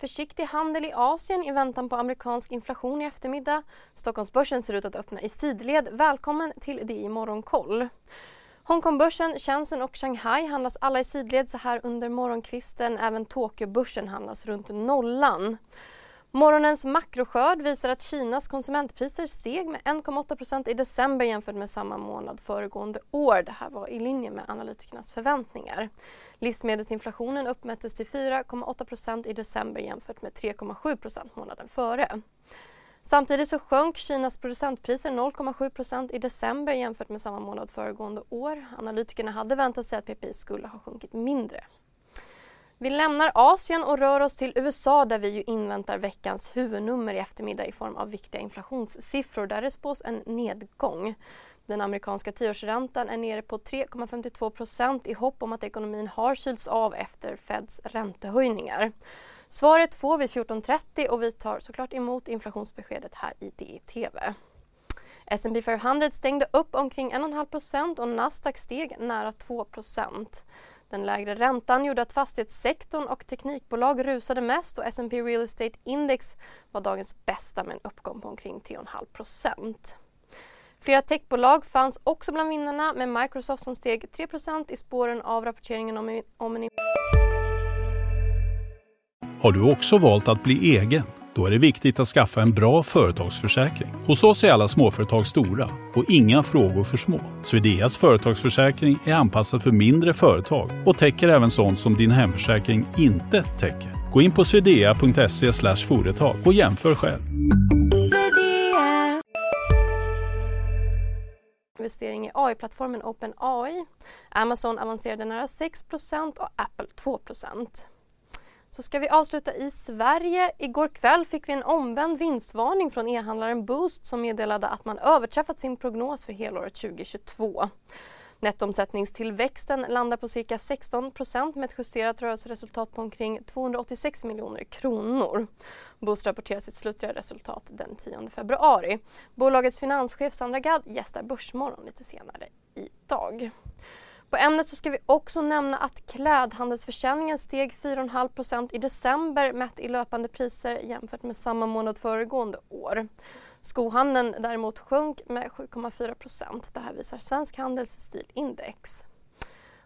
Försiktig handel i Asien i väntan på amerikansk inflation i eftermiddag. Stockholmsbörsen ser ut att öppna i sidled. Välkommen till det i morgonkoll. Hongkongbörsen, Shenzhen och Shanghai handlas alla i sidled så här under morgonkvisten. Även Tokyo-börsen handlas runt nollan. Morgonens makroskörd visar att Kinas konsumentpriser steg med 1,8% i december jämfört med samma månad föregående år. Det här var i linje med analytikernas förväntningar. Livsmedelsinflationen uppmättes till 4,8% i december jämfört med 3,7% månaden före. Samtidigt så sjönk Kinas producentpriser 0,7% i december jämfört med samma månad föregående år. Analytikerna hade väntat sig att PPI skulle ha sjunkit mindre. Vi lämnar Asien och rör oss till USA där vi ju inväntar veckans huvudnummer i eftermiddag i form av viktiga inflationssiffror. Där det spås en nedgång. Den amerikanska tioårsräntan är nere på 3,52% i hopp om att ekonomin har kylts av efter Feds räntehöjningar. Svaret får vi 14.30 och vi tar såklart emot inflationsbeskedet här i DI-TV. S&P 500 stängde upp omkring 1,5% och Nasdaq steg nära 2%. Den lägre räntan gjorde att fastighetssektorn och teknikbolag rusade mest och S&P Real Estate Index var dagens bästa med en uppgång på omkring 3,5%. Flera techbolag fanns också bland vinnarna med Microsoft som steg 3% i spåren av rapporteringen om en... Har du också valt att bli egen? Då är det viktigt att skaffa en bra företagsförsäkring. Hos oss är alla småföretag stora och inga frågor för små. Swedeas företagsförsäkring är anpassad för mindre företag och täcker även sånt som din hemförsäkring inte täcker. Gå in på swedea.se/företag och jämför själv. Swedea. Investering i AI-plattformen OpenAI. Amazon avancerade nära 6% och Apple 2%. Så ska vi avsluta i Sverige. Igår kväll fick vi en omvänd vinstvarning från e-handlaren Boost som meddelade att man överträffat sin prognos för helåret 2022. Nettoomsättningstillväxten landar på cirka 16% med ett justerat rörelseresultat på omkring 286 miljoner kronor. Boost rapporterar sitt slutliga resultat den 10 februari. Bolagets finanschef Sandra Gad gästar Börsmorgon lite senare idag. På ämnet så ska vi också nämna att klädhandelsförsäljningen steg 4,5% i december mätt i löpande priser jämfört med samma månad föregående år. Skohandeln däremot sjönk med 7,4%. Det här visar Svensk Handels Stilindex.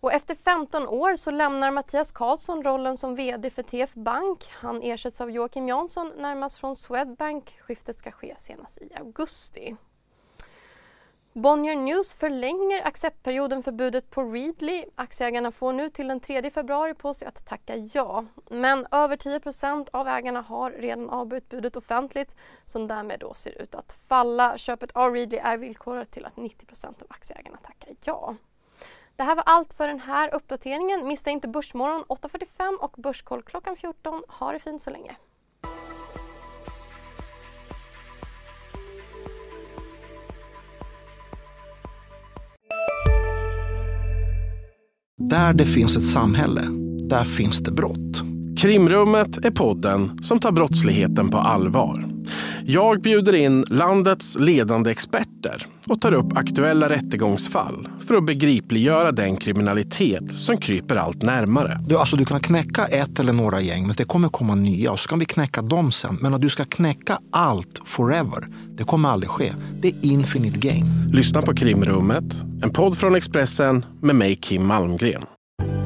Och efter 15 år så lämnar Mattias Karlsson rollen som vd för TF Bank. Han ersätts av Joakim Jansson närmast från Swedbank. Skiftet ska ske senast i augusti. Bonnier News förlänger acceptperioden för budet på Readly. Aktieägarna får nu till den 3 februari på sig att tacka ja. Men över 10% av ägarna har redan avböjt budet offentligt som därmed då ser ut att falla. Köpet av Readly är villkorat till att 90% av aktieägarna tackar ja. Det här var allt för den här uppdateringen. Missa inte Börsmorgon 8.45 och Börskoll klockan 14. Ha det fint så länge. Där det finns ett samhälle, där finns det brott. Krimrummet är podden som tar brottsligheten på allvar. Jag bjuder in landets ledande experter och tar upp aktuella rättegångsfall för att begripliggöra den kriminalitet som kryper allt närmare. Du kan knäcka ett eller några gäng, men det kommer komma nya och så kan vi knäcka dem sen. Men att du ska knäcka allt forever, det kommer aldrig ske. Det är infinite game. Lyssna på Krimrummet, en podd från Expressen med mig Kim Malmgren.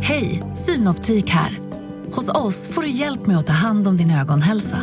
Hej, Synoptik här. Hos oss får du hjälp med att ta hand om din ögonhälsa.